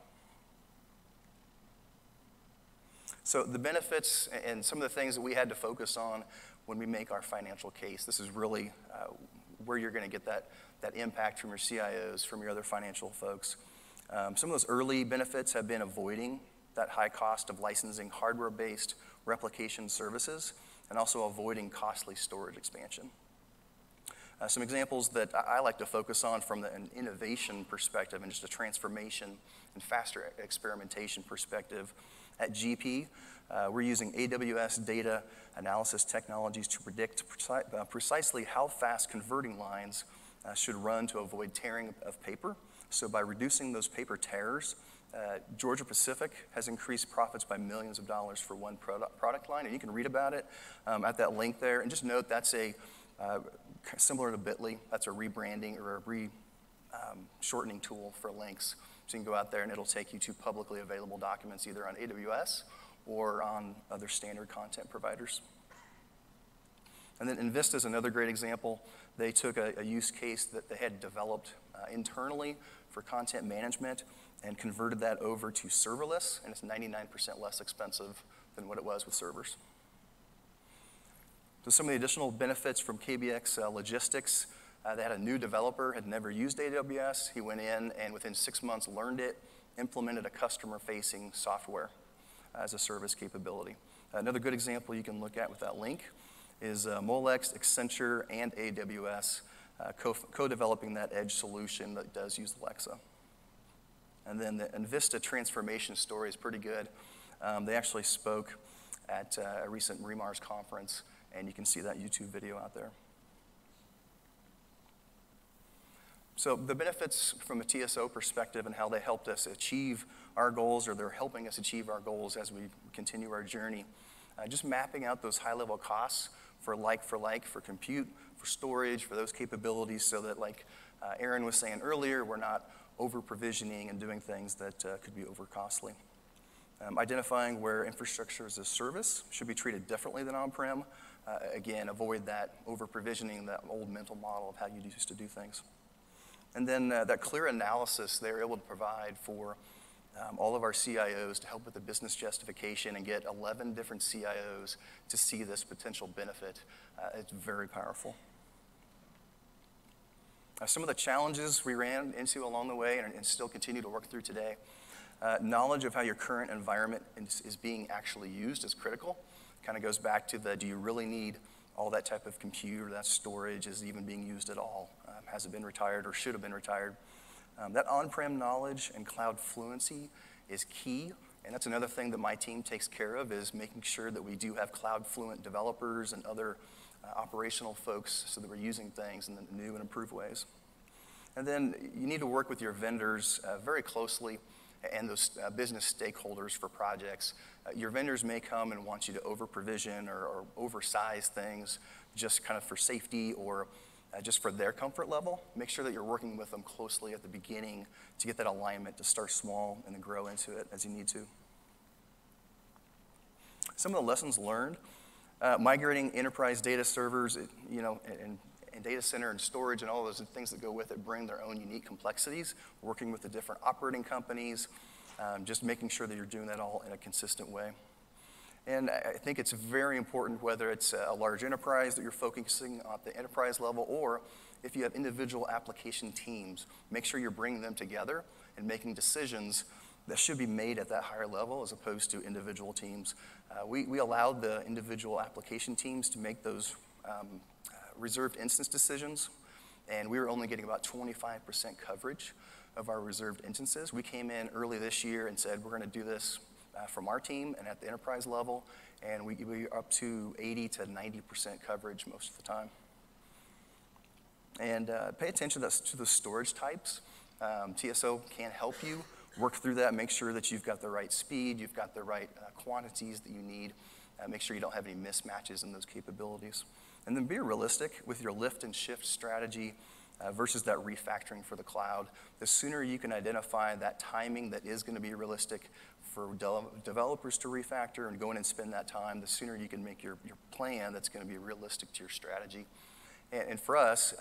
So the benefits and some of the things that we had to focus on when we make our financial case, this is really where you're going to get that impact from your CIOs, from your other financial folks. Some of those early benefits have been avoiding that high cost of licensing hardware-based replication services and also avoiding costly storage expansion. Some examples that I like to focus on from an innovation perspective and just a transformation and faster experimentation perspective. At GP, we're using AWS data analysis technologies to predict precisely how fast converting lines should run to avoid tearing of paper. So by reducing those paper tears, Georgia Pacific has increased profits by millions of dollars for one product line, and you can read about it at that link there. And just note that's a similar to Bitly, that's a rebranding or a shortening tool for links. So you can go out there and it'll take you to publicly available documents either on AWS or on other standard content providers. And then Invista is another great example. They took a use case that they had developed internally for content management and converted that over to serverless, and it's 99% less expensive than what it was with servers. So some of the additional benefits from KBX Logistics, they had a new developer, had never used AWS. He went in and within 6 months learned it, implemented a customer-facing software as a service capability. Another good example you can look at with that link is Molex, Accenture, and AWS co-developing that edge solution that does use Alexa. And then the Invista transformation story is pretty good. They actually spoke at a recent Remars conference, and you can see that YouTube video out there. So the benefits from a TSO perspective and how they helped us achieve our goals, or they're helping us achieve our goals as we continue our journey. Just mapping out those high-level costs for compute, for storage, for those capabilities so that, like Aaron was saying earlier, we're not over-provisioning and doing things that could be over-costly. Identifying where infrastructure as a service should be treated differently than on-prem. Again, avoid that over-provisioning, that old mental model of how you used to do things. And then that clear analysis they're able to provide for all of our CIOs to help with the business justification and get 11 different CIOs to see this potential benefit. It's very powerful. Some of the challenges we ran into along the way and still continue to work through today. Knowledge of how your current environment is being actually used is critical. Kind of goes back to do you really need all that type of compute or that storage is even being used at all? Has it been retired or should have been retired? That on-prem knowledge and cloud fluency is key, and that's another thing that my team takes care of is making sure that we do have cloud-fluent developers and other operational folks so that we're using things in the new and improved ways. And then you need to work with your vendors very closely and those business stakeholders for projects. Your vendors may come and want you to over-provision or oversize things just kind of for safety or just for their comfort level. Make sure that you're working with them closely at the beginning to get that alignment to start small and then grow into it as you need to. Some of the lessons learned, migrating enterprise data servers, you know, and data center and storage and all those things that go with it bring their own unique complexities, working with the different operating companies, just making sure that you're doing that all in a consistent way. And I think it's very important whether it's a large enterprise that you're focusing on at the enterprise level or if you have individual application teams, make sure you're bringing them together and making decisions that should be made at that higher level as opposed to individual teams. We allowed the individual application teams to make those reserved instance decisions, and we were only getting about 25% coverage of our reserved instances. We came in early this year and said, we're gonna do this from our team and at the enterprise level, and we up to 80 to 90% coverage most of the time. And pay attention to the storage types. TSO can help you work through that, make sure that you've got the right speed, you've got the right quantities that you need, make sure you don't have any mismatches in those capabilities. And then be realistic with your lift and shift strategy versus that refactoring for the cloud. The sooner you can identify that timing that is going to be realistic for developers to refactor and go in and spend that time, the sooner you can make your plan that's going to be realistic to your strategy. And for us,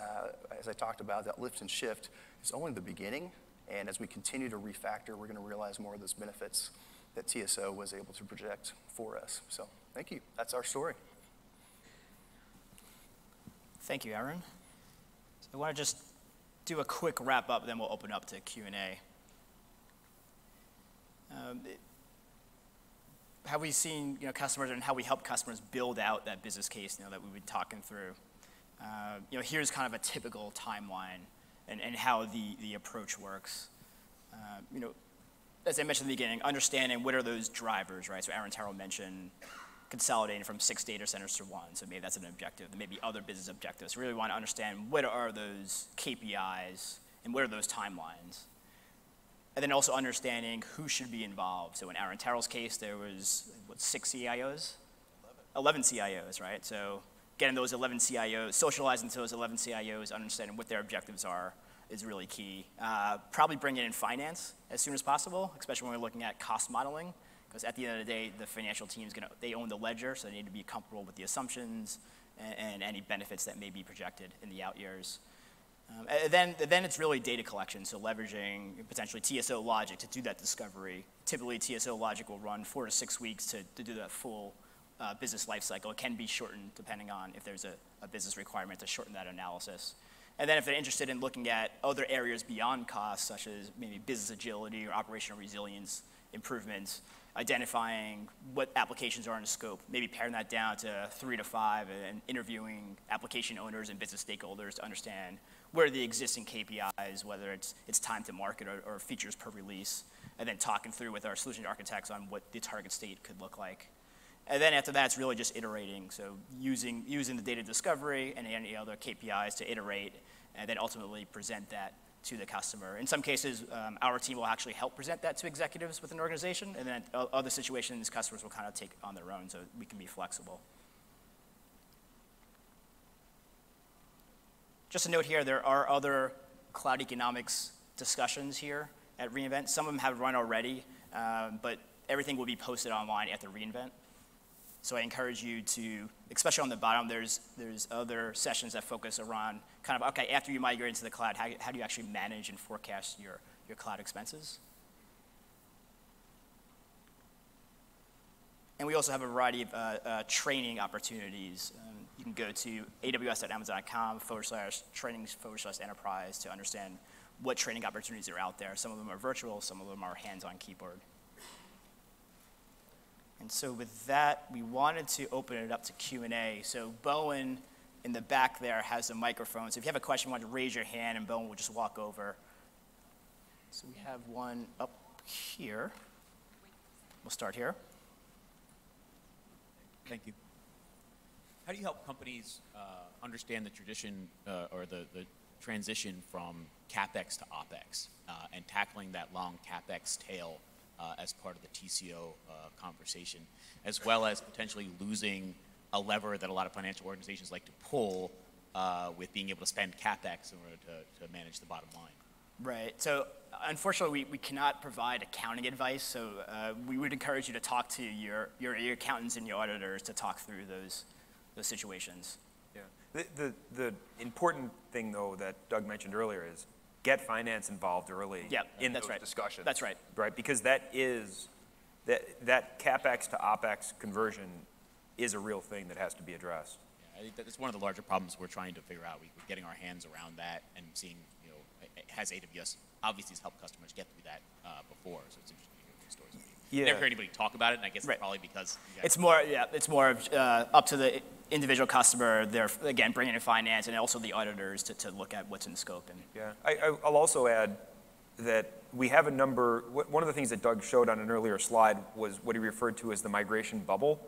as I talked about, that lift and shift is only the beginning. And as we continue to refactor, we're going to realize more of those benefits that TSO was able to project for us. So thank you. That's our story. Thank you, Aaron. So I want to just do a quick wrap up, then we'll open up to Q&A. Have we seen customers and how we help customers build out that business case that we've been talking through? Here's kind of a typical timeline and how the approach works. As I mentioned in the beginning, understanding what are those drivers, right? So Aaron Terrell mentioned consolidating from 6 data centers to 1. So maybe that's an objective. There may be other business objectives. We really want to understand what are those KPIs and what are those timelines. And then also understanding who should be involved. So in Aaron Terrell's case, there was, what, 6 CIOs? 11 CIOs, right? So getting those 11 CIOs, socializing to those 11 CIOs, understanding what their objectives are is really key. Probably bringing in finance as soon as possible, especially when we're looking at cost modeling, because at the end of the day, the financial team's they own the ledger, so they need to be comfortable with the assumptions and any benefits that may be projected in the out years. And then it's really data collection, so leveraging potentially TSO Logic to do that discovery. Typically, TSO Logic will run 4 to 6 weeks to do that full business life cycle. It can be shortened depending on if there's a business requirement to shorten that analysis. And then if they're interested in looking at other areas beyond cost, such as maybe business agility or operational resilience improvements, identifying what applications are in scope, maybe paring that down to 3 to 5 and interviewing application owners and business stakeholders to understand what are the existing KPIs, whether it's time to market or features per release, and then talking through with our solution architects on what the target state could look like. And then after that, it's really just iterating, so using the data discovery and any other KPIs to iterate and then ultimately present that to the customer. In some cases, our team will actually help present that to executives within an organization, and then other situations, customers will kind of take on their own, so we can be flexible. Just a note here, there are other cloud economics discussions here at re:Invent. Some of them have run already, but everything will be posted online at the re:Invent. So I encourage you to, especially on the bottom, there's other sessions that focus around kind of, okay, after you migrate into the cloud, how do you actually manage and forecast your cloud expenses? And we also have a variety of training opportunities. You can go to aws.amazon.com/trainings/enterprise to understand what training opportunities are out there. Some of them are virtual, some of them are hands-on keyboard. And so with that, we wanted to open it up to Q&A. So Bowen in the back there has the microphone. So if you have a question, you want to raise your hand, and Bowen will just walk over. So we have one up here. We'll start here. Thank you. How do you help companies understand the transition from CapEx to OpEx and tackling that long CapEx tail as part of the TCO conversation, as well as potentially losing a lever that a lot of financial organizations like to pull with being able to spend CapEx in order to manage the bottom line? Right. So unfortunately, we cannot provide accounting advice, so we would encourage you to talk to your accountants and your auditors to talk through those situations. Yeah. The important thing, though, that Doug mentioned earlier is get finance involved early in those discussions. That's right. Right, because that CapEx to OpEx conversion is a real thing that has to be addressed. Yeah, I think that's one of the larger problems we're trying to figure out. We're getting our hands around that and seeing, has AWS obviously has helped customers get through that before. So it's interesting to hear these stories. Yeah. Never heard anybody talk about it, and I guess it's probably because it's more of up to the individual customer. They're again bringing in finance and also the auditors to look at what's in scope. And yeah, I'll also add that we have a number. One of the things that Doug showed on an earlier slide was what he referred to as the migration bubble,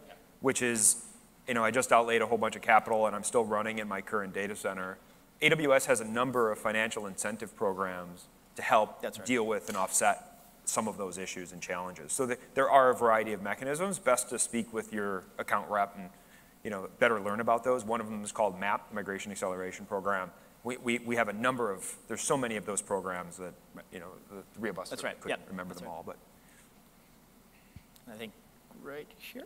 which is I just outlaid a whole bunch of capital and I'm still running in my current data center. AWS has a number of financial incentive programs to help deal with and offset some of those issues and challenges. So there are a variety of mechanisms. Best to speak with your account rep and better learn about those. One of them is called MAP, Migration Acceleration Program. We have a number of, there's so many of those programs that the three of us couldn't remember them all. But I think right here.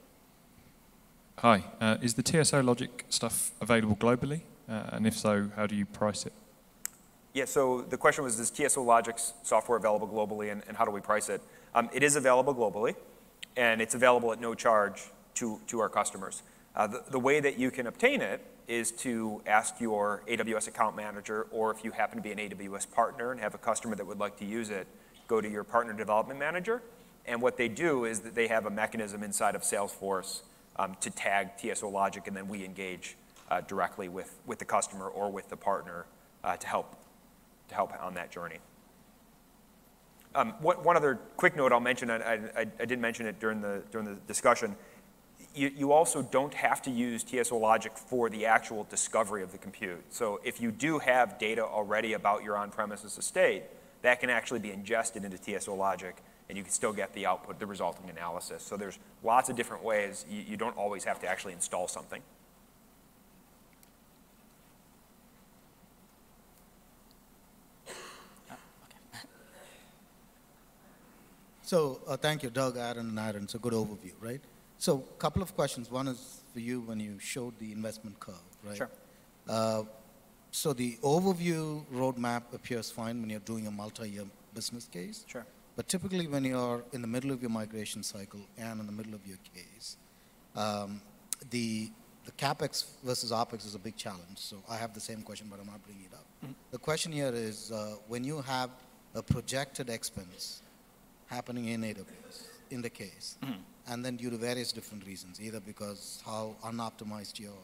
Hi. Is the TSO Logic stuff available globally? And if so, how do you price it? Yeah, so the question was, is TSO Logic software available globally, and how do we price it? It is available globally, and it's available at no charge to our customers. The way that you can obtain it is to ask your AWS account manager, or if you happen to be an AWS partner and have a customer that would like to use it, go to your partner development manager. And what they do is that they have a mechanism inside of Salesforce to tag TSO Logic, and then we engage directly with the customer or with the partner to help on that journey. One other quick note I'll mention, I didn't mention it during the discussion, you also don't have to use TSO Logic for the actual discovery of the compute. So if you do have data already about your on-premises estate, that can actually be ingested into TSO Logic, and you can still get the output, the resulting analysis. So there's lots of different ways. You don't always have to actually install something. So thank you, Doug, Aaron, and Aaron. It's a good overview, right? So a couple of questions. One is for you when you showed the investment curve, right? Sure. So the overview roadmap appears fine when you're doing a multi-year business case. Sure. But typically when you're in the middle of your migration cycle and in the middle of your case, the CapEx versus OpEx is a big challenge. So I have the same question, but I'm not bringing it up. Mm-hmm. The question here is when you have a projected expense happening in AWS, in the case, and then due to various different reasons, either because how unoptimized your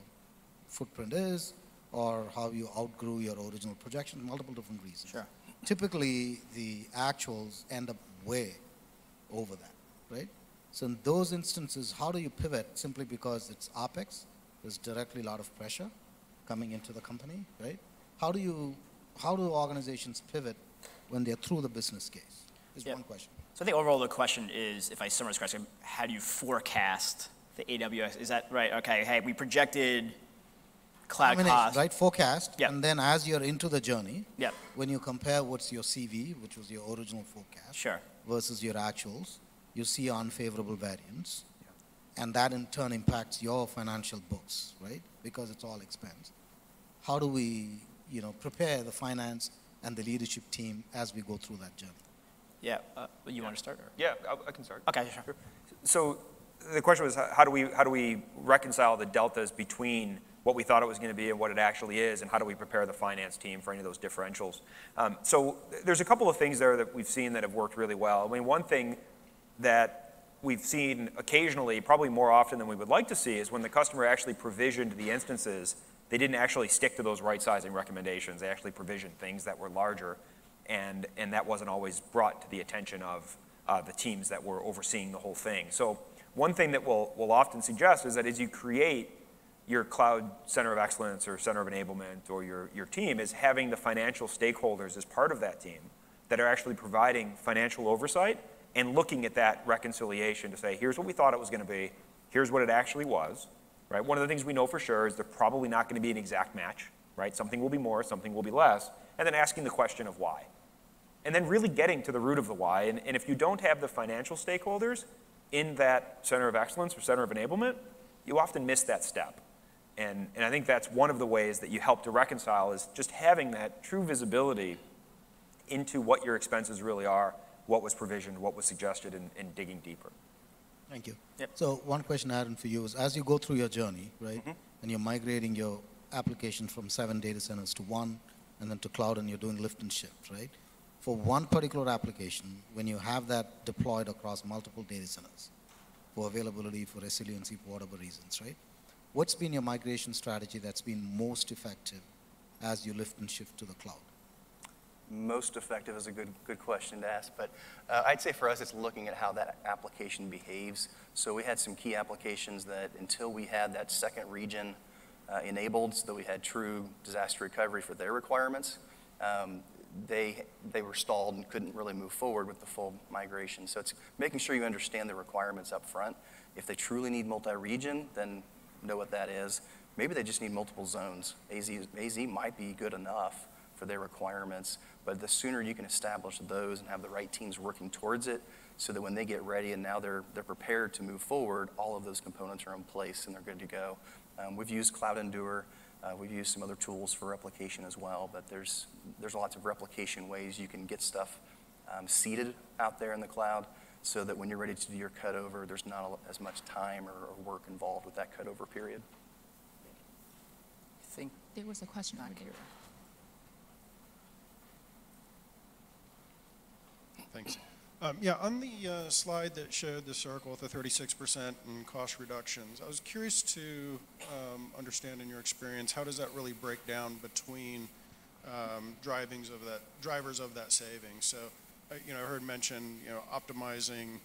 footprint is or how you outgrew your original projection, multiple different reasons. Sure. Typically, the actuals end up way over that, right? So in those instances, how do you pivot simply because it's OpEx, there's directly a lot of pressure coming into the company, right? How do organizations pivot when they're through the business case? Is one question. So I think overall the question is, if I summarize correctly, how do you forecast the AWS? Is that right? Okay, hey, we projected cloud cost. Right, forecast, and then as you're into the journey, when you compare what's your CV, which was your original forecast, versus your actuals, you see unfavorable variance, and that in turn impacts your financial books, right? Because it's all expense. How do we, you know, prepare the finance and the leadership team as we go through that journey? Yeah, you want to start? Or? Yeah, I can start. Okay, sure. So the question was, how do we reconcile the deltas between what we thought it was going to be and what it actually is, and how do we prepare the finance team for any of those differentials? So there's a couple of things there that we've seen that have worked really well. I mean, one thing that we've seen occasionally, probably more often than we would like to see, is when the customer actually provisioned the instances, they didn't actually stick to those right-sizing recommendations. They actually provisioned things that were larger. And that wasn't always brought to the attention of the teams that were overseeing the whole thing. So one thing that we'll often suggest is that as you create your cloud center of excellence or center of enablement or your team, is having the financial stakeholders as part of that team that are actually providing financial oversight and looking at that reconciliation to say, here's what we thought it was going to be, here's what it actually was. Right? One of the things we know for sure is they're probably not going to be an exact match. Right? Something will be more, something will be less, and then asking the question of why. And then really getting to the root of the why. And if you don't have the financial stakeholders in that center of excellence or center of enablement, you often miss that step. And I think that's one of the ways that you help to reconcile is just having that true visibility into what your expenses really are, what was provisioned, what was suggested, and digging deeper. Thank you. Yep. So one question, Aaron, for you is as you go through your journey, right, and you're migrating your application from 7 data centers to 1 and then to cloud, and you're doing lift and shift, right? For one particular application, when you have that deployed across multiple data centers for availability, for resiliency, for whatever reasons, right? What's been your migration strategy that's been most effective as you lift and shift to the cloud? Most effective is a good question to ask, but I'd say for us it's looking at how that application behaves. So we had some key applications that until we had that second region enabled so that we had true disaster recovery for their requirements, they were stalled and couldn't really move forward with the full migration. So it's making sure you understand the requirements up front. If they truly need multi-region, then know what that is. Maybe they just need multiple zones. AZ might be good enough for their requirements, but the sooner you can establish those and have the right teams working towards it, so that when they get ready and now they're prepared to move forward, all of those components are in place and they're good to go. We've used CloudEndure. We've used some other tools for replication as well, but there's lots of replication ways you can get stuff seeded out there in the cloud so that when you're ready to do your cutover, there's not as much time or work involved with that cutover period. I think there was a question on here. Thanks. Yeah, on the slide that showed the circle with the 36% and cost reductions, I was curious to understand in your experience, how does that really break down between drivers of that savings? So, you know, I heard mention, you know, optimizing,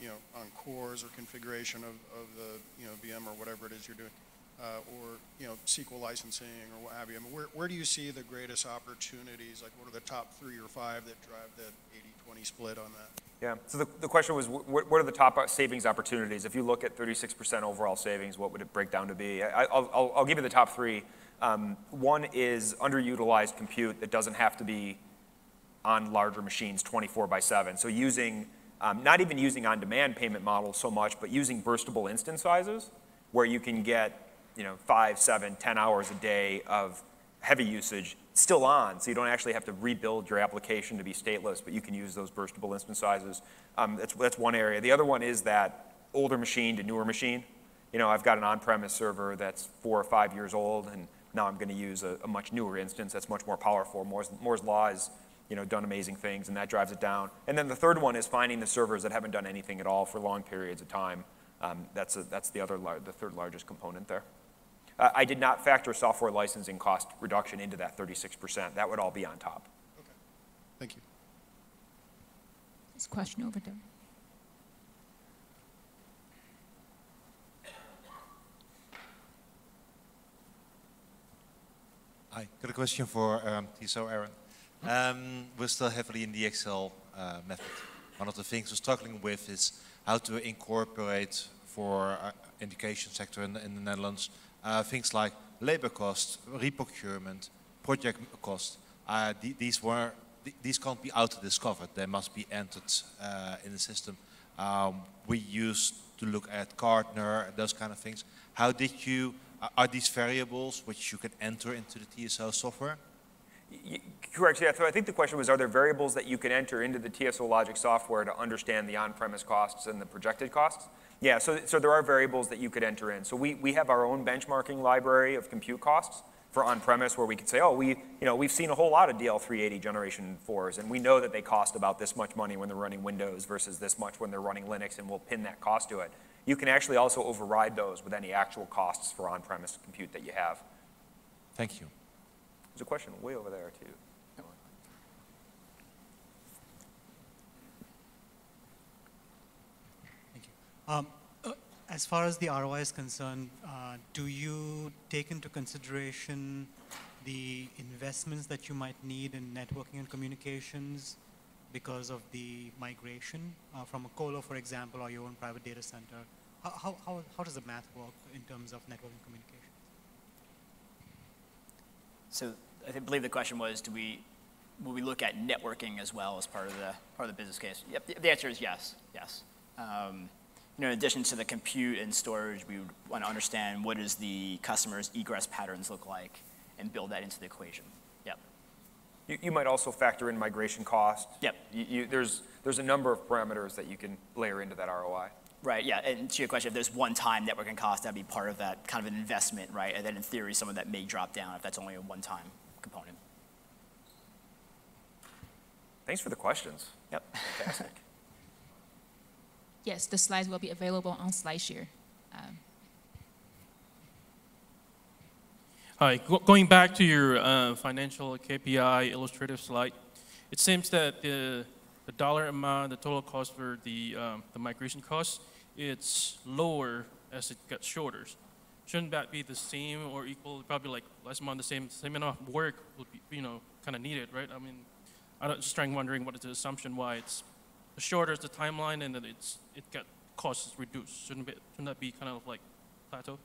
you know, on cores or configuration of the, you know, VM or whatever it is you're doing, or, you know, SQL licensing or what have you. I mean, where do you see the greatest opportunities? Like, what are the top 3 or 5 that drive that 80-20 split on that? Yeah, so the question was, what are the top savings opportunities? If you look at 36% overall savings, what would it break down to be? I'll give you the top 3. One is underutilized compute that doesn't have to be on larger machines 24/7. So using, not even using on-demand payment models so much, but using burstable instance sizes where you can get, you know, 5, 7, 10 hours a day of heavy usage still on, so you don't actually have to rebuild your application to be stateless, but you can use those burstable instance sizes. That's one area. The other one is that older machine to newer machine. You know, I've got an on-premise server that's 4 or 5 years old, and now I'm going to use a much newer instance that's much more powerful. Moore's Law is, you know, done amazing things, and that drives it down. And then the third one is finding the servers that haven't done anything at all for long periods of time. That's the third largest component there. I did not factor software licensing cost reduction into that 36%. That would all be on top. Okay, thank you. There's a question over there. Hi, got a question for TSO Aaron. We're still heavily in the Excel method. One of the things we're struggling with is how to incorporate for education sector in the Netherlands things like labor cost, reprocurement, project cost. These can't be auto-discovered. They must be entered in the system. We used to look at Gartner, those kind of things. How did you? Are these variables which you can enter into the TSO software? Correct. Yeah. So I think the question was: are there variables that you can enter into the TSO Logic software to understand the on-premise costs and the projected costs? Yeah, so there are variables that you could enter in. So we have our own benchmarking library of compute costs for on-premise where we could say, oh, we've seen a whole lot of DL380 generation 4s, and we know that they cost about this much money when they're running Windows versus this much when they're running Linux, and we'll pin that cost to it. You can actually also override those with any actual costs for on-premise compute that you have. Thank you. There's a question way over there, too. As far as the ROI is concerned, do you take into consideration the investments that you might need in networking and communications because of the migration from a colo, for example, or your own private data center? How does the math work in terms of networking communications? So I believe the question was, will we look at networking as well as part of the business case? Yep, the answer is yes, yes. You know, in addition to the compute and storage, we would want to understand what does the customer's egress patterns look like and build that into the equation. Yep. You might also factor in migration cost. Yep. There's a number of parameters that you can layer into that ROI. Right, yeah, and to your question, if there's one-time networking cost, that'd be part of that kind of an investment, right? And then in theory, some of that may drop down if that's only a one-time component. Thanks for the questions. Yep. Fantastic. Yes, the slides will be available on SlideShare. Hi, going back to your financial KPI illustrative slide, it seems that the dollar amount, the total cost for the migration cost, it's lower as it gets shorter. Shouldn't that be the same or equal? Probably like less amount, the same amount of work would be, you know, kind of needed, right? I mean, I'm just wondering what is the assumption why it's the shorter is the timeline, and then costs reduced. Shouldn't that be kind of like plateau?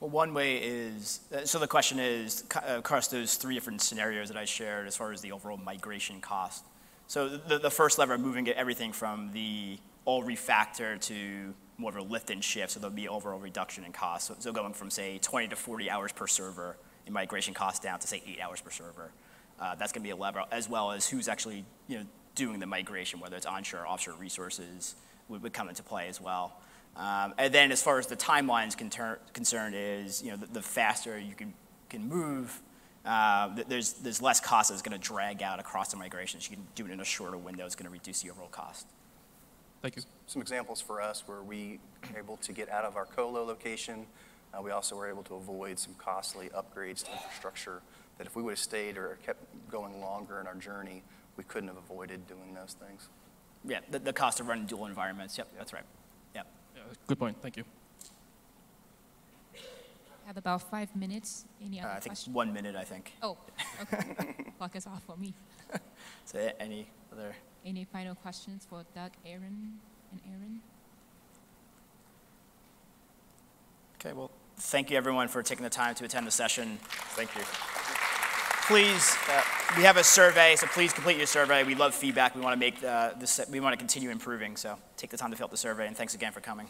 Well, one way is, so the question is, across those 3 different scenarios that I shared as far as the overall migration cost. So the first lever of moving everything from the all refactor to more of a lift and shift, so there'll be overall reduction in cost. So going from, say, 20 to 40 hours per server in migration cost down to, say, 8 hours per server. That's going to be a lever, as well as who's actually doing the migration, whether it's onshore or offshore resources would come into play as well. And then as far as the timelines concerned is, the faster you can move, there's less cost that's going to drag out across the migrations. You can do it in a shorter window. It's going to reduce the overall cost. Thank you. Some examples for us where we were able to get out of our colo location. We also were able to avoid some costly upgrades to infrastructure that if we would have stayed or kept going longer in our journey, we couldn't have avoided doing those things. Yeah, the cost of running dual environments. Yep, that's right. Yep. Yeah, good point. Thank you. I have about 5 minutes. Any other questions? I think 1 minute, I think. Oh, okay. Clock is off for me. So any other? Any final questions for Doug, Aaron, and Aaron? Okay, well, thank you, everyone, for taking the time to attend the session. Thank you. Please, we have a survey, so please complete your survey. We love feedback. We want to continue improving, so take the time to fill out the survey, and thanks again for coming.